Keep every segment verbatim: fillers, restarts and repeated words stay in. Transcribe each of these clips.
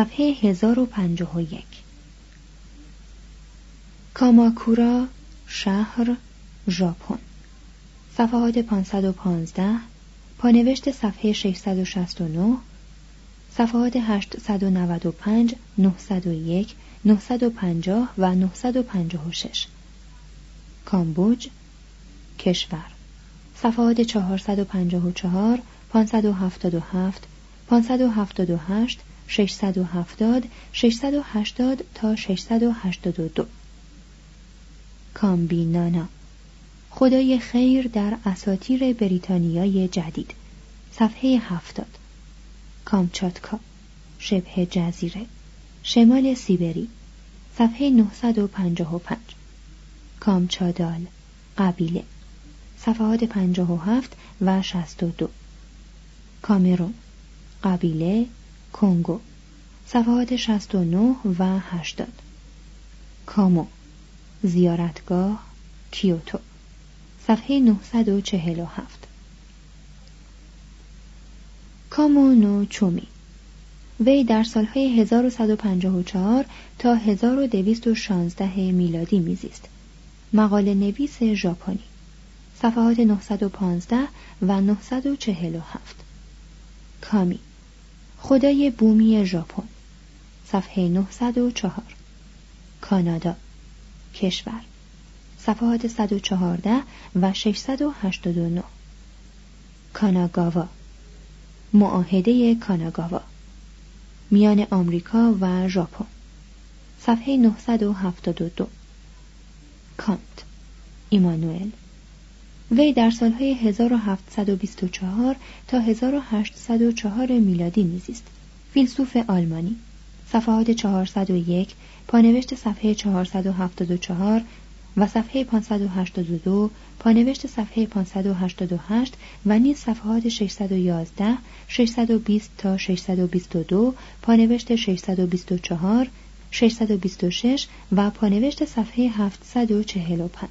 صفحه هزار و پنجاه و یک. کاماکورا، شهر، ژاپن. صفحات پانصد و پانزده، پانوشت صفحه ششصد و شصت و نه، صفحات هشتصد و نود و پنج، نهصد و یک، نهصد و پنجاه و نهصد و پنجاه و شش. کامبوج، کشور. صفحات چهارصد و پنجاه و چهار، پانصد و هفتاد و هفت، پانصد و هفتاد و هشت، ششصد و هفتاد، ششصد و هشتاد تا ششصد و هشتاد و دو. کامبینانا، خدای خیر در اساطیر بریتانیای جدید. صفحه هفتاد. کامچاتکا، شبه جزیره، شمال سیبری. صفحه نهصد و پنجاه و پنج. کامچادال، قبیله. صفحات پنجاه و هفت و شصت و دو. کامرون، قبیله، کنگو. صفحات شصت و نه و هشتاد. کامو، زیارتگاه، کیوتو. صفحه نهصد و چهل و هفت. کامو نو چومی. وی در سالهای هزار و صد و پنجاه و چهار تا هزار و دویست و شانزده میلادی میزیست. مقاله نویس ژاپنی. صفحات نهصد و پانزده و نهصد و چهل و هفت. کامی، خدای بومی ژاپن. صفحه نهصد و چهار. کانادا، کشور. صفحات صد و چهارده و ششصد و هشتاد و نه. کاناگاوا، معاهده کاناگاوا میان آمریکا و ژاپن. صفحه نهصد و هفتاد و دو. کانت، ایمانوئل. وی در سالهای هزار و هفتصد و بیست و چهار تا هزار و هشتصد و چهار میلادی میزیست. فیلسوف آلمانی. صفحات چهارصد و یک، پانوشت صفحه چهارصد و هفتاد و چهار و صفحه پانصد و هشتاد و دو، پانوشت صفحه پانصد و هشتاد و هشت و نیز صفحات ششصد و یازده، ششصد و بیست تا ششصد و بیست و دو، پانوشت ششصد و بیست و چهار، ششصد و بیست و شش و پانوشت صفحه هفتصد و چهل و پنج.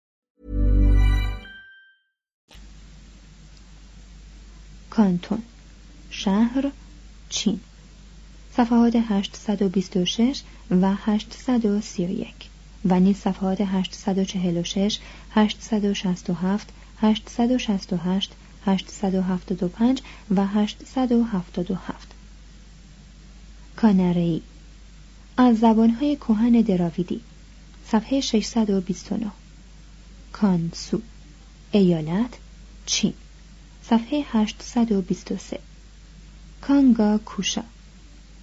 کانتون شهر چین صفحات هشتصد و بیست و شش و هشتصد و سی و یک و نیز صفحات هشتصد و چهل و شش، هشتصد و شصت و هفت، هشتصد و شصت و هشت، هشتصد و هفتاد و پنج و هشتصد و هفتاد و هفت. کانره‌ای از زبان‌های کهن دراویدی صفحه ششصد و بیست و نه. کانسو ایالت چین صفحه هشتصد و بیست و سه. کانگا کوشا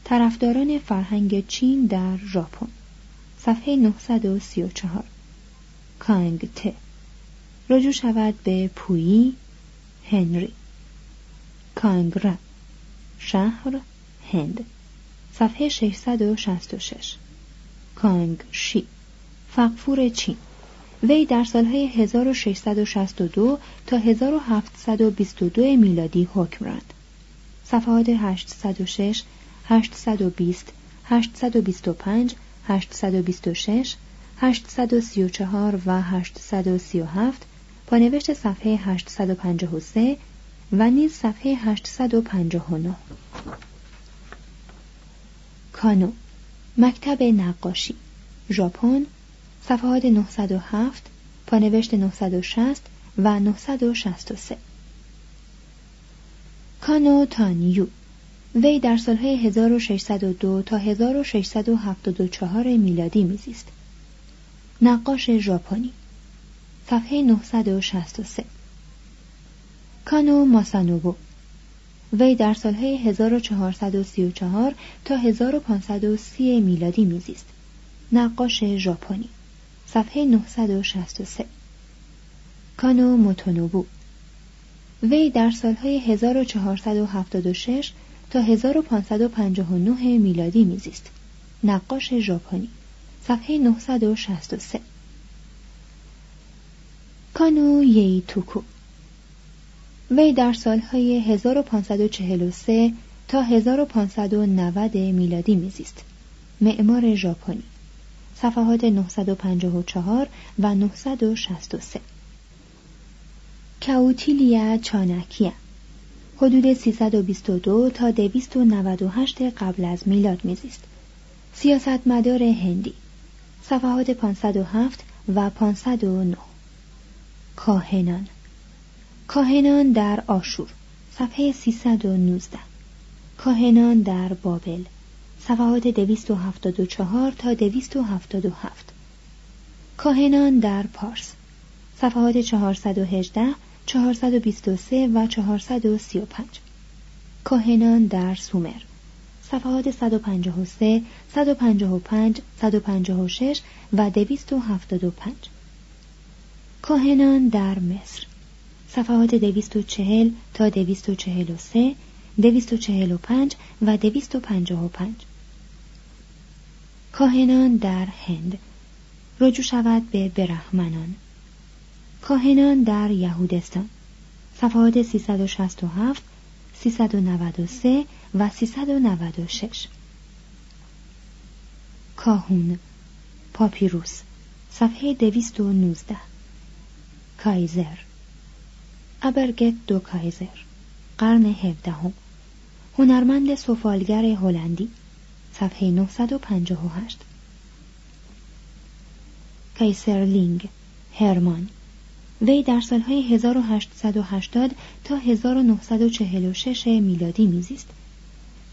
طرفداران فرهنگ چین در ژاپن صفحه نهصد و سی و چهار. کانگ ته رجوع شود به پویی هنری. کانگ را شهر هند صفحه ششصد و شصت و شش. کانگ شی فغفور چین وی در سالهای هزار و ششصد و شصت و دو تا هزار و هفتصد و بیست و دو میلادی حکم راند. صفحات هشتصد و شش، هشتصد و بیست، هشتصد و بیست و پنج، هشتصد و بیست و شش، هشتصد و سی و چهار و هشتصد و سی و هفت پانوشت صفحه هشتصد و پنجاه و سه و نیز صفحه هشتصد و پنجاه و نه. کانو مکتب نقاشی ژاپن صفحات نهصد و هفت پانوشت نهصد و شصت و نهصد و شصت و سه. کانو تانیو وی در سالهای هزار و ششصد و دو تا هزار و ششصد و هفتاد و چهار میلادی میزیست. نقاش ژاپنی صفحه نهصد و شصت و سه. کانو ماسانوبو وی در سالهای هزار و چهارصد و سی و چهار تا هزار و پانصد و سی میلادی میزیست. نقاش ژاپنی صفحه نهصد و شصت و سه. کانو موتونوبو وی در سالهای هزار و چهارصد و هفتاد و شش تا هزار و پانصد و پنجاه و نه میلادی میزیست. نقاش ژاپنی صفحه نهصد و شصت و سه. کانو ییتوکو وی در سالهای هزار و پانصد و چهل و سه تا هزار و پانصد و نود میلادی میزیست. معمار ژاپنی صفحات نهصد و پنجاه و چهار و نهصد و شصت و سه. کاوتیلیا چانکیه حدود سیصد و بیست و دو تا دویست و نود و هشت قبل از میلاد میزیست. سیاستمدار هندی صفحات پانصد و هفت و پانصد و نه. کاهنان کاهنان در آشور صفحه سیصد و نوزده. کاهنان در بابل صفحات دویست و هفتاد و چهار تا دویست و هفتاد و هفت. کاهنان در پارس صفحات چهارصد و هجده، چهارصد و بیست و سه و چهارصد و سی و پنج. کاهنان در سومر صفحات صد و پنجاه و سه، صد و پنجاه و پنج، صد و پنجاه و شش و دویست و هفتاد و پنج. کاهنان در مصر صفحات دویست و چهل تا دویست و چهل و سه، دویست و چهل و پنج و دویست و پنجاه و پنج. کاهنان در هند رجوع شود به برهمنان. کاهنان در یهودستان صفحات سیصد و شصت و هفت، سیصد و نود و سه و سیصد و نود و شش. کاهون پاپیروس صفحه دویست و نوزده. کایزر ابرگت دو کایزر قرن هفدهم هنرمند سفالگر هلندی صفحه نهصد و پنجاه و هشت. کایسرلینگ هرمان وی در سالهای هزار و هشتصد و هشتاد تا هزار و نهصد و چهل و شش میلادی میزیست.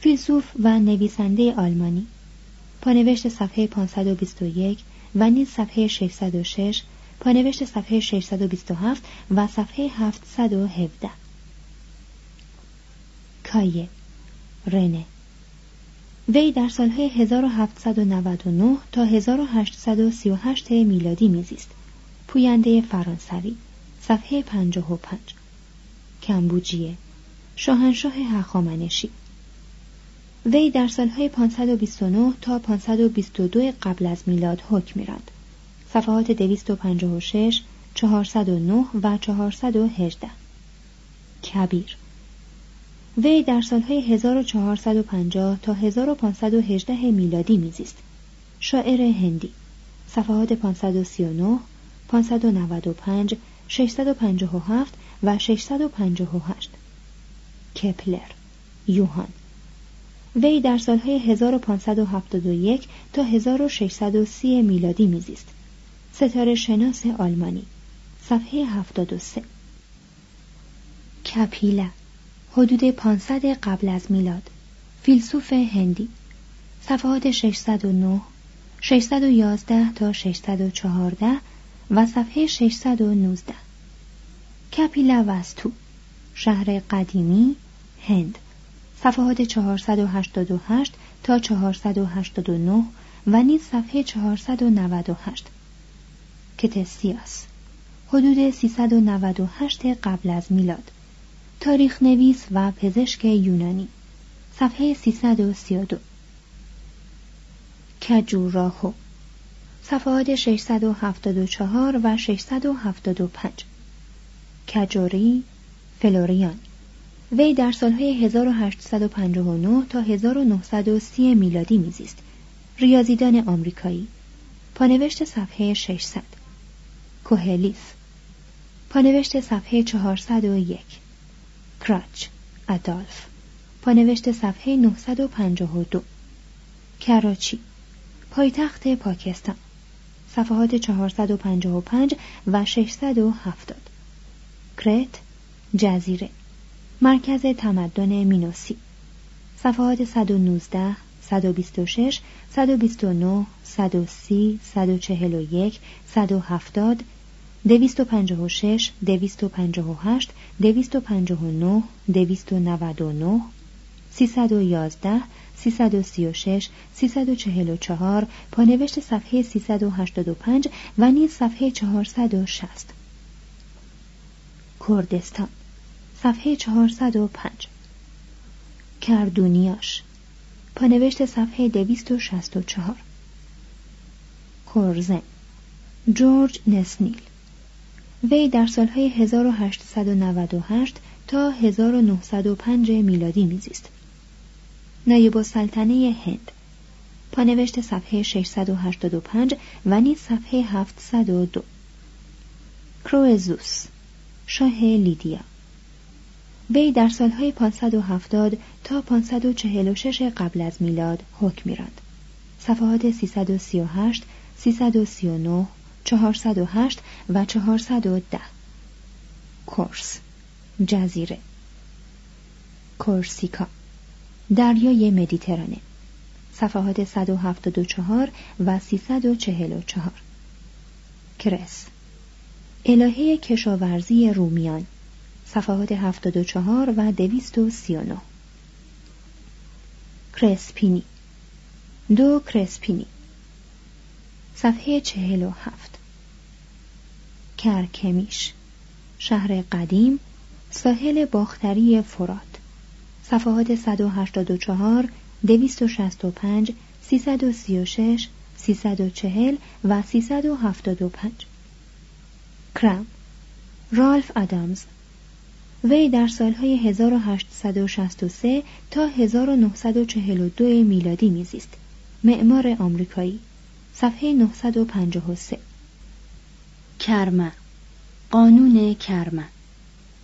فیلسوف و نویسنده آلمانی پانوشت صفحه پانصد و بیست و یک و نیز صفحه ششصد و شش پانوشت صفحه ششصد و بیست و هفت و صفحه هفتصد و هفده. کایه رنه وی در سالهای هزار و هفتصد و نود و نه تا هزار و هشتصد و سی و هشت میلادی میزیست. پوینده فرانسوی، صفحه پنجاه و پنج. کمبوجیه، شاهنشاه هخامنشی. وی در سالهای پانصد و بیست و نه تا پانصد و بیست و دو قبل از میلاد حکم می‌راند. صفحات دویست و پنجاه و شش، چهارصد و نه و چهارصد و هجده. کبیر، وی در سالهای هزار و چهارصد و پنجاه تا هزار و پانصد و هجده میلادی میزیست. شاعر هندی، صفحات پانصد و سی و نه، پانصد و نود و پنج، ششصد و پنجاه و هفت و ششصد و پنجاه و هشت. کپلر، یوهان، وی در سالهای هزار و پانصد و هفتاد و یک تا هزار و ششصد و سی میلادی میزیست. ستاره شناس آلمانی، صفحه هفتاد و سه. کپیلا، حدود پانصد قبل از میلاد، فیلسوف هندی، صفحات ششصد و نه، ششصد و یازده تا ششصد و چهارده و صفحه ششصد و نوزده. کپیلا وستو، شهر قدیمی، هند، صفحات چهارصد و هشتاد و هشت تا چهارصد و هشتاد و نه و نیز صفحه چهارصد و نود و هشت. کتسیاس، حدود سیصد و نود و هشت قبل از میلاد، تاریخ نویس و پزشک یونانی، صفحه سیصد و سی و دو. کجوراهو، صفحات ششصد و هفتاد و چهار و ششصد و هفتاد و پنج. کجوری، فلوریان، وی در سالهای هزار و هشتصد و پنجاه و نه تا هزار و نهصد و سی میلادی میزیست. ریاضیدان آمریکایی، پانوشت صفحه ششصد. کوهلیس، پانوشت صفحه چهارصد و یک. کراچ، ادالف، پانوشت صفحه نهصد و پنجاه و دو. کراچی، پایتخت پاکستان، صفحات چهارصد و پنجاه و پنج و ششصد و هفتاد. کرت، جزیره، مرکز تمدن مینوسی، صفحات صد و نوزده، صد و بیست و شش، صد و بیست و نه، صد و سی، صد و چهل و یک، صد و هفتاد، دویست و پنجاه و شش، دویست و پنجاه و هشت، دویست و پنجاه و نه، دویست و نود و نه، سیصد و یازده، سیصد و سی و شش، سیصد و چهل و چهار، پانوشت صفحه سیصد و هشتاد و پنج و نیز صفحه چهارصد و شصت. کردستان، صفحه چهارصد و پنج. کردونیاش، پانوشت صفحه دویست و شصت و چهار. کورزن، جورج نسنیل، وی در سالهای هزار و هشتصد و نود و هشت تا هزار و نهصد و پنج میلادی میزیست. نایب السلطنه هند، پانوشت صفحه ششصد و هشتاد و پنج و نیز صفحه هفتصد و دو. کروزوس، شاه لیدیا، وی در سالهای پانصد و هفتاد تا پانصد و چهل و شش قبل از میلاد حکم می‌راند. صفحات سیصد و سی و هشت، سیصد و سی و نه، چهارصد و هشت و چهارصد و ده. کورس، جزیره، کورسیکا، دریای مدیترانه، صفحات صد و هفتاد و چهار و سیصد و چهل و چهار. کرس، الهه کشاورزی رومیان، صفحات هفتاد و چهار و دویست و سی و نه. کرسپینی، دو کرسپینی، صفحه چهل و هفت. کرکمیش، شهر قدیم، ساحل باختری فرات، صفحات صد و هشتاد و چهار، دویست و شصت و پنج، سیصد و سی و شش، سیصد و چهل و سیصد و هفتاد و پنج. کرم، رالف آدامز، وی در سالهای هزار و هشتصد و شصت و سه تا هزار و نهصد و چهل و دو میلادی میزیست. معمار آمریکایی، صفحه نهصد و پنجاه و سه. کرما، قانون کرما،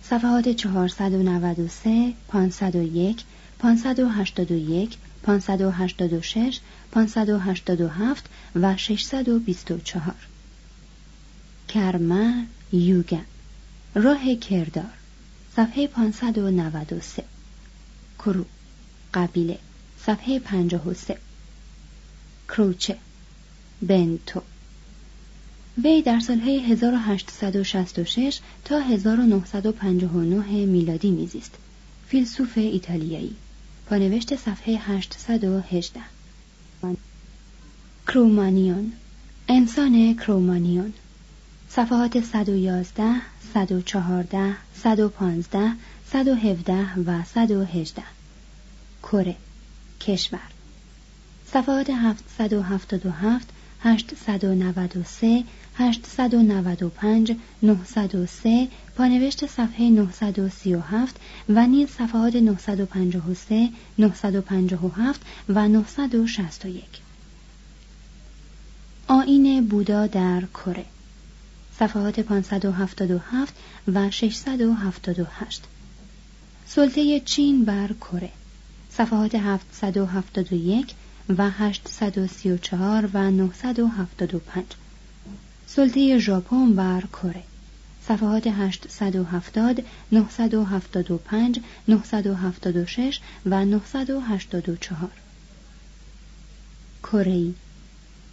صفحات چهارصد و نود و سه، پانصد و یک، پانصد و هشتاد و یک، پانصد و هشتاد و شش، پانصد و هشتاد و هفت و ششصد و بیست و چهار. کرما یوگن، راه کردار، صفحه پانصد و نود و سه. کرو، قبیله، صفحه پنجاه و سه. کروچه، بنتو، وی در سالهای هزار و هشتصد و شصت و شش تا هزار و نهصد و پنجاه و نه میلادی میزیست. فیلسوف ایتالیایی، پانوشت صفحه هشتصد و هجده. کرومانیون، انسان کرومانیون، صفحات صد و یازده، صد و چهارده، صد و پانزده، صد و هفده و صد و هجده. کره، کشور. صفحات هفتصد و هفتاد و هفت، هشتصد و نود و سه، هشتصد و نود و پنج، نهصد و سه، پانوشت صفحه نهصد و سی و هفت و نیز صفحات نهصد و پنجاه و سه، نهصد و پنجاه و هفت و نهصد و شصت و یک. آیین بودا در کره. صفحات پانصد و هفتاد و هفت و ششصد و هفتاد و هشت. سلطه چین بر کره. صفحات هفتصد و هفتاد و یک و هشتصد و سی و چهار و نهصد و هفتاد و پنج. سلطه ژاپن بر کره. صفحات هشتصد و هفتاد، نهصد و هفتاد و پنج، نهصد و هفتاد و شش و نهصد و هشتاد و چهار. کره‌ای،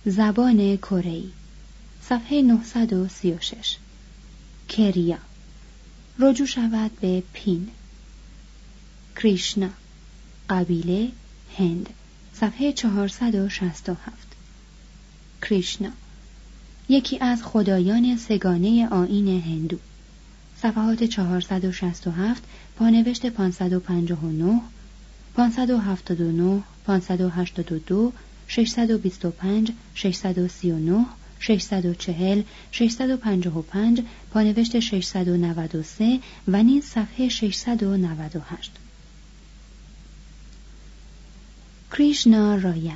زبان کره‌ای. صفحه نهصد و سی و شش. کریا، رجوع شود به پین. کریشنا، قبیله هند. صفحه چهارصد و شصت و هفت. کریشنا، یکی از خدایان سگانه آیین هندو. صفحات چهارصد و شصت و هفت، پانوشت پانصد و پنجاه و نه، پانصد و هفتاد و نه، پانصد و هشتاد و دو، ششصد و بیست و پنج، ششصد و سی و نه، ششصد و چهل، ششصد و پنجاه و پنج، پانوشت ششصد و نود و سه و نیز صفحه ششصد و نود و هشت. کریشنا رایا،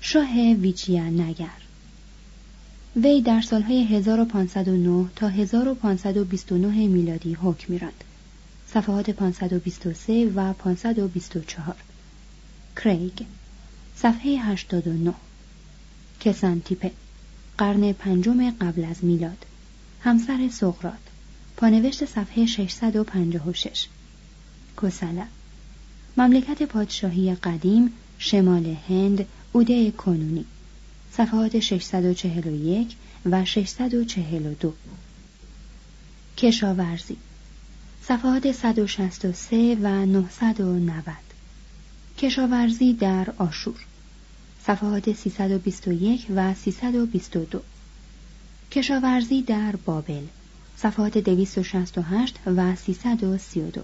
شاه ویجیا نگر. وی در سالهای هزار و پانصد و نه تا هزار و پانصد و بیست و نه میلادی حکم می‌راند. صفحات پانصد و بیست و سه و پانصد و بیست و چهار. کریگ، صفحه هشتاد و نه. کسانتیپه، قرن پنجم قبل از میلاد، همسر سقراط. پانوشت صفحه ششصد و پنجاه و شش. کوسالا، مملکت پادشاهی قدیم، شمال هند، عوده کنونی. صفحات ششصد و چهل و یک و ششصد و چهل و دو. کشاورزی. صفحات صد و شصت و سه و نهصد و نود. کشاورزی در آشور. صفحات سیصد و بیست و یک و سیصد و بیست و دو. کشاورزی در بابل. صفحات دویست و شصت و هشت و سیصد و سی و دو.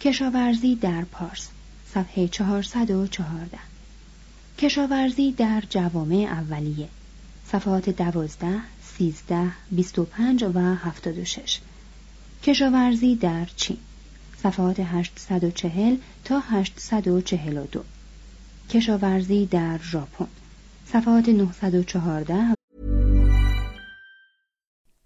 کشاورزی در پارس. صفحه چهارصد و چهارده. کشاورزی در جوامع اولیه. صفحات دوازده، سیزده، بیست و پنج و هفتاد و شش. کشاورزی در چین. صفحات هشتصد و چهل تا هشتصد و چهل و دو. کشاورزی در ژاپن. صفحات نهصد و چهارده.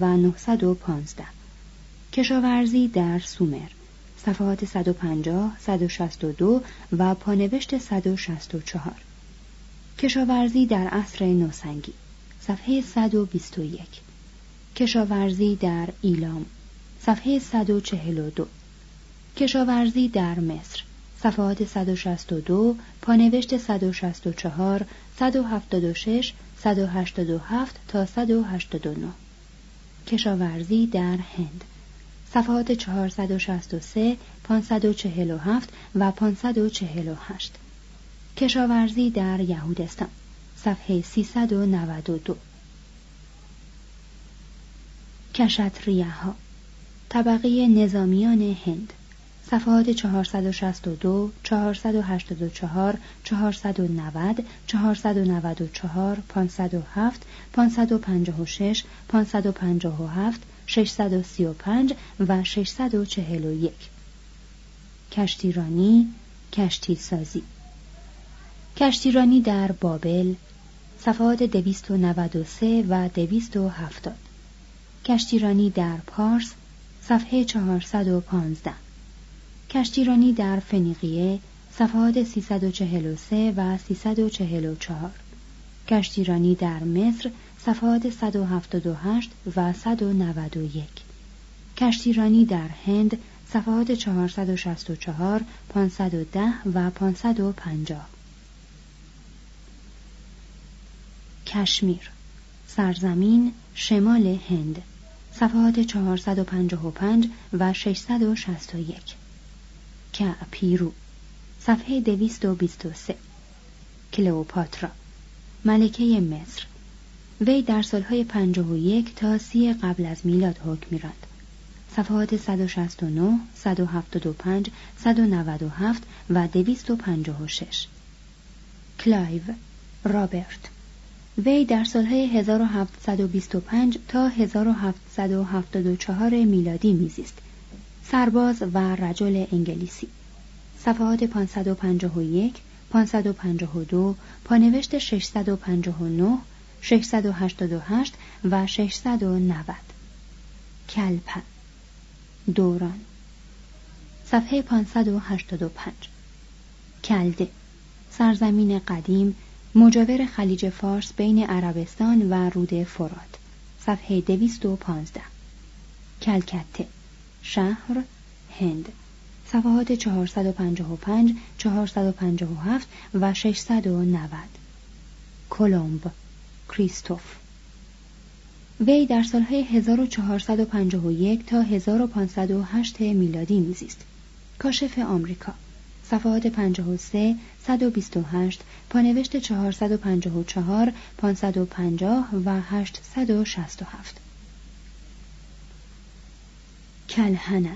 و نهصد و پانزده کشاورزی در سومر، صفحات صد و پنجاه، صد و شصت و دو و پانوشت صد و شصت و چهار. کشاورزی در عصر نوسنگی، صفحه صد و بیست و یک. کشاورزی در ایلام، صفحه صد و چهل و دو. کشاورزی در مصر، صفحات صد و شصت و دو، پانوشت صد و شصت و چهار، صد و هفتاد و شش، صد و هشتاد و هفت تا صد و هشتاد و نه. کشاورزی در هند، صفحات چهارصد و شصت و سه، پانصد و چهل و هفت و پانصد و چهل و هشت. کشاورزی در یهودستان، صفحه سیصد و نود و دو. کشتریه‌ها، طبقه نظامیان هند، صفحات چهارصد و شصت و دو، چهارصد و هشتاد و چهار، چهارصد و نود، چهارصد و نود و چهار، پانصد و هفت، پانصد و پنجاه و شش، پانصد و پنجاه و هفت، ششصد و سی و پنج و ششصد و چهل و یک. کشتیرانی، کشتی سازی. کشتیرانی در بابل، صفحات دویست و نود و سه و دویست و هفتاد. کشتیرانی در پارس، صفحه چهارصد و پانزده. کشتیرانی در فنیقیه، صفحات سیصد و چهل و سه و سیصد و چهل و چهار. کشتیرانی در مصر، صفحات صد و هفتاد و هشت و صد و نود و یک. کشتیرانی در هند، صفحات چهارصد و شصت و چهار، پانصد و ده و پانصد و پنجاه. کشمیر، سرزمین شمال هند، صفحات چهارصد و پنجاه و پنج و ششصد و شصت و یک. که پیرو، صفحه دویست و بیست و سه. کلئوپاترا، ملکه مصر، وی در سالهای پنجاه و یک تا سی قبل از میلاد حکم می‌راند، صفحات صد و شصت و نه، صد و هفتاد و پنج، صد و نود و هفت و دویست و پنجاه و شش. کلایو، رابرت، وی در سالهای هزار و هفتصد و بیست و پنج تا هزار و هفتصد و هفتاد و چهار میلادی میزیست، سرباز و رجل انگلیسی، صفحات پانصد و پنجاه و یک، پانصد و پنجاه و دو، پانوشت ششصد و پنجاه و نه، ششصد و هشتاد و هشت و ششصد و نود. کلپن، دوران، صفحه پانصد و هشتاد و پنج. کلده، سرزمین قدیم، مجاور خلیج فارس بین عربستان و رود فرات، صفحه دویست و پانزده. کلکته، شهر هند، صفحات چهارصد و پنجاه و پنج، چهارصد و پنجاه و هفت و ششصد و نود. کولومب، کریستوف، وی در سالهای هزار و چهارصد و پنجاه و یک تا هزار و پانصد و هشت میلادی میزیست، کاشف آمریکا، صفحات پنجاه و سه، صد و بیست و هشت، پانوشت چهارصد و پنجاه و چهار، پانصد و پنجاه و هشتصد و شصت و هفت. کلهنه،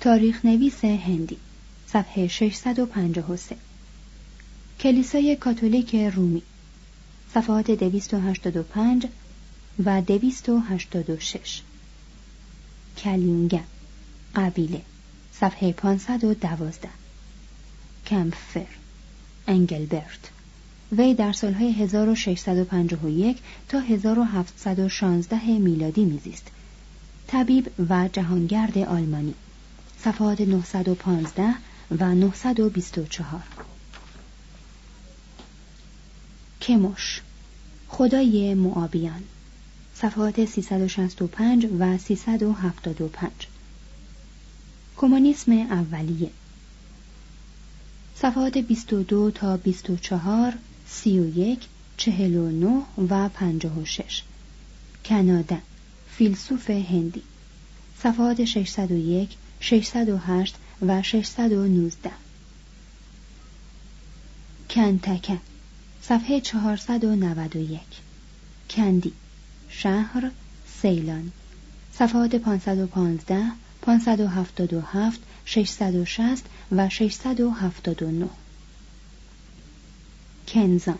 تاریخ نویس هندی، صفحه ششصد و پنجاه و سه. کلیسای کاتولیک رومی، صفحات دویست و هشتاد و پنج و دویست و هشتاد و شش. کلینگا، قبیله، صفحه پانصد و دوازده. کمپفر، انگلبرت، وی در سالهای هزار و ششصد و پنجاه و یک تا هزار و هفتصد و شانزده میلادی میزیست، طبیب و جهانگرد آلمانی، صفحات نهصد و پانزده و نهصد و بیست و چهار. کموش، خدای موآبیان، صفحات سیصد و شصت و پنج و سیصد و هفتاد و پنج. کمونیسم اولیه، صفحات بیست و دو تا بیست و چهار، سی و یک، چهل و نه و پنجاه و شش. کانادا، فیلسوف هندی، صفحات ششصد و یک، ششصد و هشت و ششصد و نوزده. کنتکن، صفحه چهارصد و نود و یک. کندی، شهر سیلان، صفحات پانصد و پانزده، پانصد و هفتاد و هفت، ششصد و شصت و ششصد و هفتاد و نه. کنزان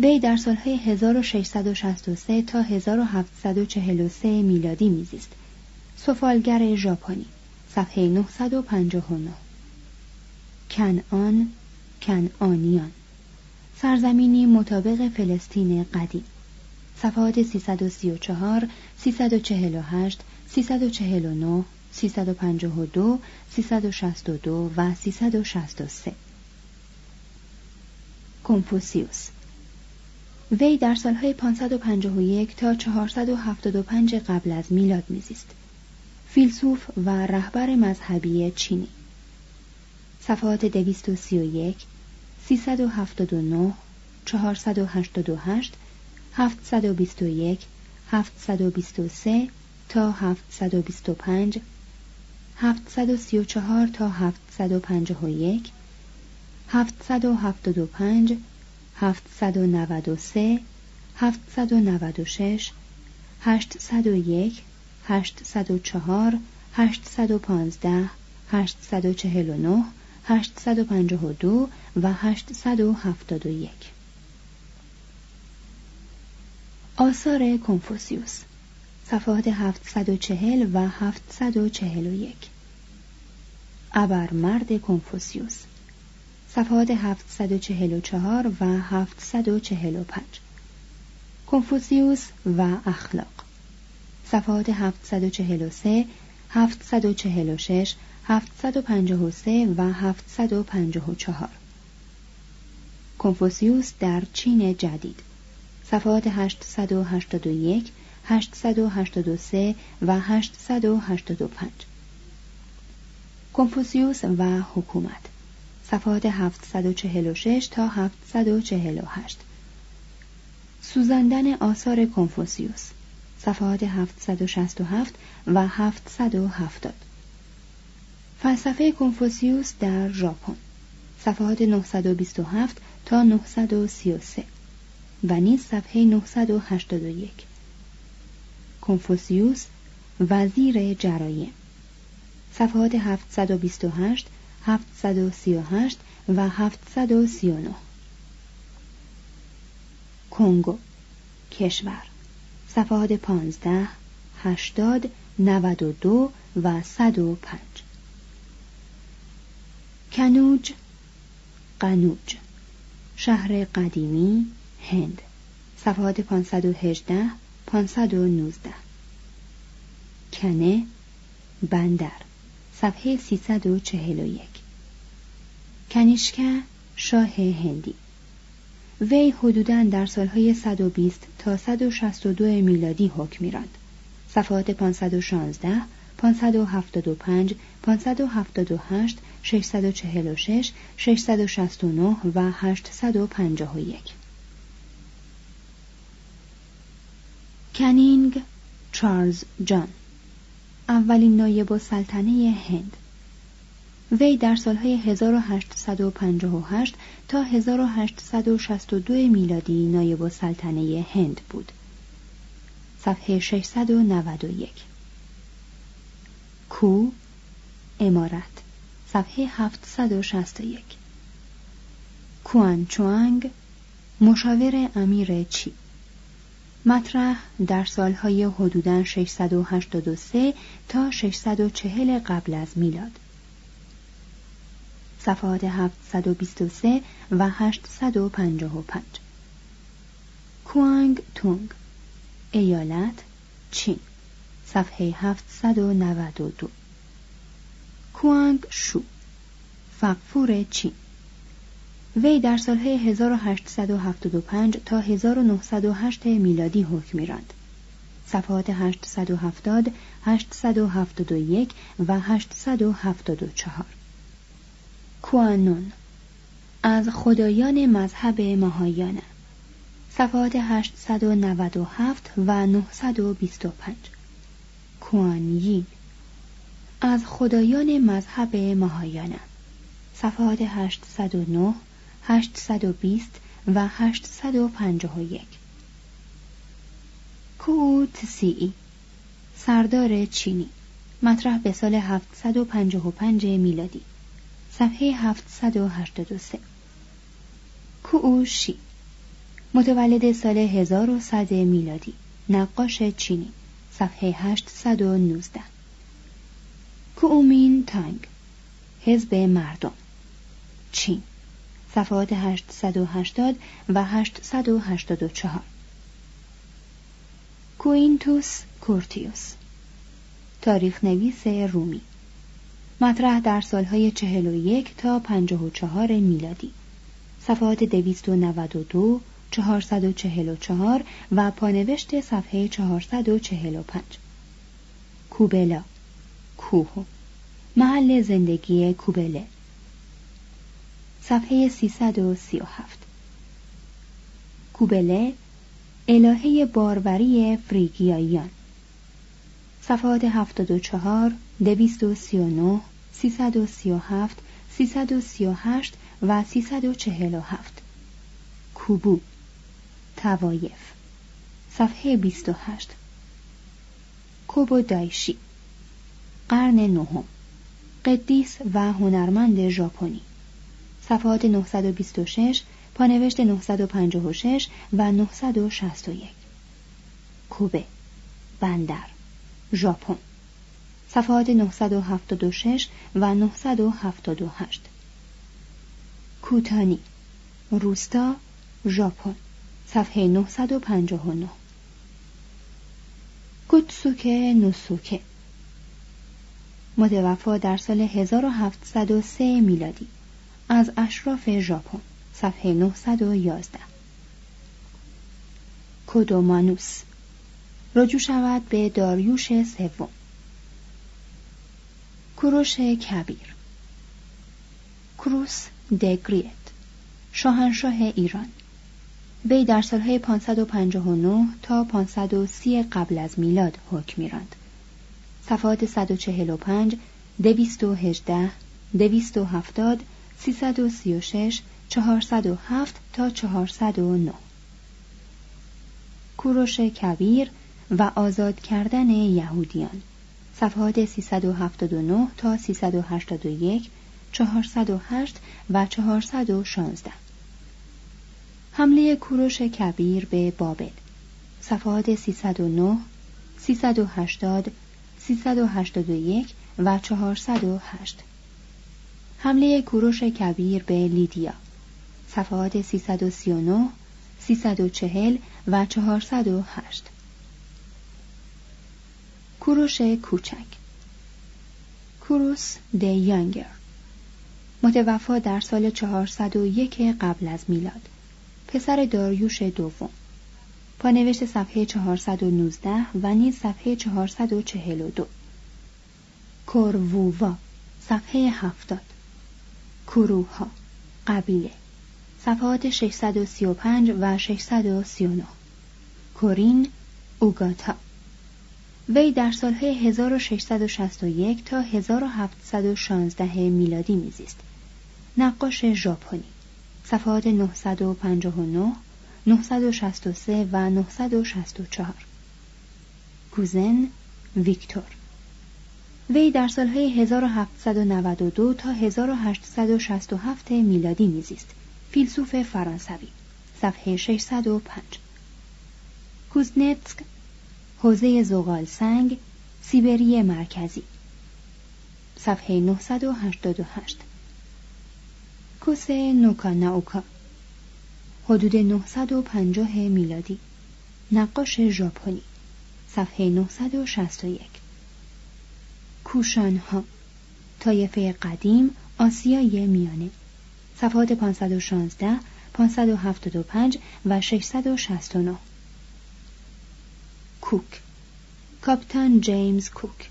وی در سالهای هزار و ششصد و شصت و سه تا هزار و هفتصد و چهل و سه میلادی میزیست. سفالگر ژاپنی، صفحه نهصد و پنجاه و نه. کنعان، کنعانیان، سرزمینی مطابق فلسطین قدیم. صفحات سیصد و سی و چهار، سیصد و چهل و هشت، سیصد و چهل و نه، سیصد و پنجاه و دو، سیصد و شصت و دو و سیصد و شصت و سه. کنفوسیوس وی در سالهای پانصد و پنجاه و یک تا چهارصد و هفتاد و پنج قبل از میلاد میزیست. فیلسوف و رهبر مذهبی چینی. صفحات دویست و سی و یک، سیصد و هفتاد و نه، چهارصد و هشتاد و هشت، هفتصد و بیست و یک، هفتصد و بیست و سه تا هفتصد و بیست و پنج، هفتصد و سی و چهار تا هفتصد و پنجاه و یک، هفتصد و هفتاد و پنج، هفتصد و نود و سه، هفتصد و نود و شش، هشتصد و یک، هشتصد و چهار، هشتصد و پانزده، هشتصد و چهل و نه، هشتصد و پنجاه و دو و هشتصد و هفتاد و یک. آثار کنفوسیوس، صفحات هفتصد و چهل و هفتصد و چهل و یک. ابرمرد کنفوسیوس، صفحات هفتصد و چهل و چهار و هفتصد و چهل و پنج. کنفوسیوس و اخلاق، صفحات هفتصد و چهل و سه، هفتصد و چهل و شش، هفتصد و پنجاه و سه و هفتصد و پنجاه و چهار. کنفوسیوس در چین جدید، صفحات هشتصد و هشتاد و یک، هشتصد و هشتاد و سه و هشتصد و هشتاد و پنج. کنفوسیوس و حکومت، صفحات هفتصد و چهل و شش تا هفتصد و چهل و هشت. سوزاندن آثار کنفوسیوس، صفحات هفتصد و شصت و هفت و هفتصد و هفتاد. فلسفه کنفوسیوس در ژاپن، صفحات نهصد و بیست و هفت تا نهصد و سی و سه و نیز صفحه نهصد و هشتاد و یک. کنفوسیوس وزیر جرایم، صفحات هفتصد و بیست و هشت، هفتصد و سی و هشت و هفتصد و سی و نه. کنگو، کشور، صفحات پانزده، هشتاد، نود و دو و صد و پنج. کنوج، قنوج، شهر قدیمی، هند، صفحات پانصد و هجده، پانصد و نوزده. کنه، بندر، صفحه سیصد و چهل و یک. کنیشکا، شاه هندی، وی حدوداً در سالهای صد و بیست تا صد و شصت و دو میلادی حکم راند. صفحات پانصد و شانزده، پانصد و هفتاد و پنج، پانصد و هفتاد و هشت، ششصد و چهل و شش، ششصد و شصت و نه و هشتصد و پنجاه و یک. کنینگ چارلز جان، اولین نایب السلطنه هند، وی در سالهای هزار و هشتصد و پنجاه و هشت تا هزار و هشتصد و شصت و دو میلادی نایب السلطنه هند بود. صفحه ششصد و نود و یک. کو، امارت، صفحه هفتصد و شصت و یک. کوانچوانگ، مشاور امیر چین، مطرح در سالهای حدوداً ششصد و هشتاد و سه تا ششصد و چهل قبل از میلاد. صفحات هفتصد و بیست و سه و هشتصد و پنجاه و پنج. کوانگ تونگ، ایالت، چین، صفحه هفتصد و نود و دو. کوانگ شو، فقفور چین، وی در سالهای هزار و هشتصد و هفتاد و پنج تا هزار و نهصد و هشت میلادی حکم راند. صفحات هشتصد و هفتاد، هشتصد و هفتاد و یک و هشتصد و هفتاد و چهار. کوانون، از خدایان مذهب ماهایانه، صفحات هشتصد و نود و هفت و نهصد و بیست و پنج. کوانیین، از خدایان مذهب ماهایانه، صفحات هشتصد و نه، هشتصد و بیست و هشتصد و پنجاه و یک. کوتسی، سردار چینی، مطرح به سال هفتصد و پنجاه و پنج میلادی، صفحه هفتصد و هشتاد و سه. کووشی، متولد سال هزار و صد میلادی، نقاش چینی، صفحه هشتصد و نوزده. کومین تانگ، حزب مردم، چین، صفحات هشتصد و هشتاد و هشتصد و هشتاد و چهار. کوینتوس کورتیوس، تاریخ نویس رومی، مطرح در سالهای چهل و یک تا پنجاه و چهار میلادی، صفحات دویست و نود و دو، چهارصد و چهل و چهار و پانوشت صفحه چهارصد و چهل و پنج. کوبلا، کوهو، محل زندگی کوبله، صفحه سیصد و سی و هفت. کوبله، الهه باروری فریگیاییان، صفحات هفتاد و چهار، دویست و سی و نه، سیصد و سی و هفت، سیصد و سی و هشت و سیصد و چهل و هفت. کوبو، توایف، صفحه بیست و هشت. کوبو دایشی، قرن نهم، قدیس و هنرمند ژاپنی، صفحات نهصد و بیست و شش، پانوشت نهصد و پنجاه و شش و نهصد و شصت و یک. کوبه، بندر، ژاپن، صفحات نهصد و هفتاد و شش و نهصد و هفتاد و هشت. کوتانی، روستا، ژاپن، صفحه نهصد و پنجاه و نه. کوتسوکه نوسوکه، متوفا در سال هزار و هفتصد و سه میلادی، از اشراف ژاپن، صفحه نهصد و یازده. کودومانوس، رجوع شود به داریوش سوم، کوروش کبیر، کروس دگریت، شاهنشاه ایران، وی در سالهای پانصد و پنجاه و نه تا پانصد و سی قبل از میلاد حکم می‌راند، صفحات صد و چهل و پنج، دویست و هجده، دویست و هفتاد، سیصد و سی و شش، چهارصد و هفت تا چهارصد و نه. کوروش کبیر و آزاد کردن یهودیان، صفحات سیصد و هفتاد و نه تا سیصد و هشتاد و یک، چهارصد و هشت و چهارصد و شانزده. حمله کوروش کبیر به بابل، صفحات سیصد و نه، سیصد و هشتاد، سیصد و هشتاد و یک و چهارصد و هشت. حمله کوروش کبیر به لیدیا، صفحات سیصد و سی و نه، سیصد و چهل و چهارصد و هشت. کوروش کوچک، کوروس د یانگر، متوفا در سال چهارصد و یک قبل از میلاد، پسر داریوش دوم، پانوشت صفحه چهارصد و نوزده و نیز صفحه چهارصد و چهل و دو. کورووا، صفحه هفتاد. کوروها، قبیله، صفحات ششصد و سی و پنج و ششصد و سی و نه. کورین، اوگاتا، وی در سالهای هزار و ششصد و شصت و یک تا هزار و هفتصد و شانزده میلادی میزیست، نقاش ژاپنی، صفحات نهصد و پنجاه و نه، نهصد و شصت و سه و نهصد و شصت و چهار. کوزن، ویکتور، وی در سالهای هزار و هفتصد و نود و دو تا هزار و هشتصد و شصت و هفت میلادی میزیست، فیلسوف فرانسوی، صفحه ششصد و پنج. کوزنتسک، حوزه زغال سنگ، سیبری مرکزی، صفحه نهصد و هشتاد و هشت. کوسه نوکا ناوکا، حدود نهصد و پنجاه میلادی، نقاش ژاپنی، صفحه نهصد و شصت و یک. کوشانها، طایفه قدیم آسیای میانه، صفحات پانصد و شانزده، پانصد و هفتاد و پنج و ششصد و شصت و نه. کوک، کاپیتان جیمز کوک،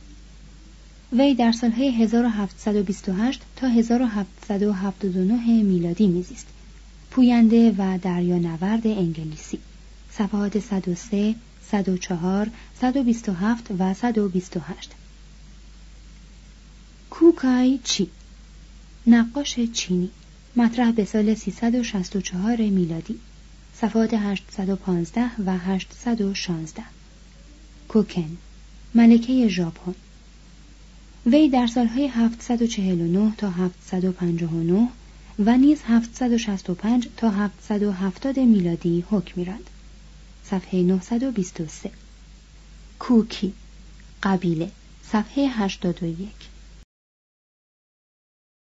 وی در سالهای هزار و هفتصد و بیست و هشت تا هزار و هفتصد و هفتاد و نه میلادی میزیست، پوینده و دریانورد انگلیسی، صفحات صد و سه، صد و چهار، صد و بیست و هفت و صد و بیست و هشت. کوکای چی، نقاش چینی، مطرح به سال سیصد و شصت و چهار میلادی، صفحات هشتصد و پانزده و هشتصد و شانزده. کوکن، ملکه ژاپن. وی در سالهای هفتصد و چهل و نه تا هفتصد و پنجاه و نه و نیز هفتصد و شصت و پنج تا هفتصد و هفتاد میلادی حکم می‌راند. صفحه نهصد و بیست و سه. کوکی قبیله صفحه هشتاد و یک.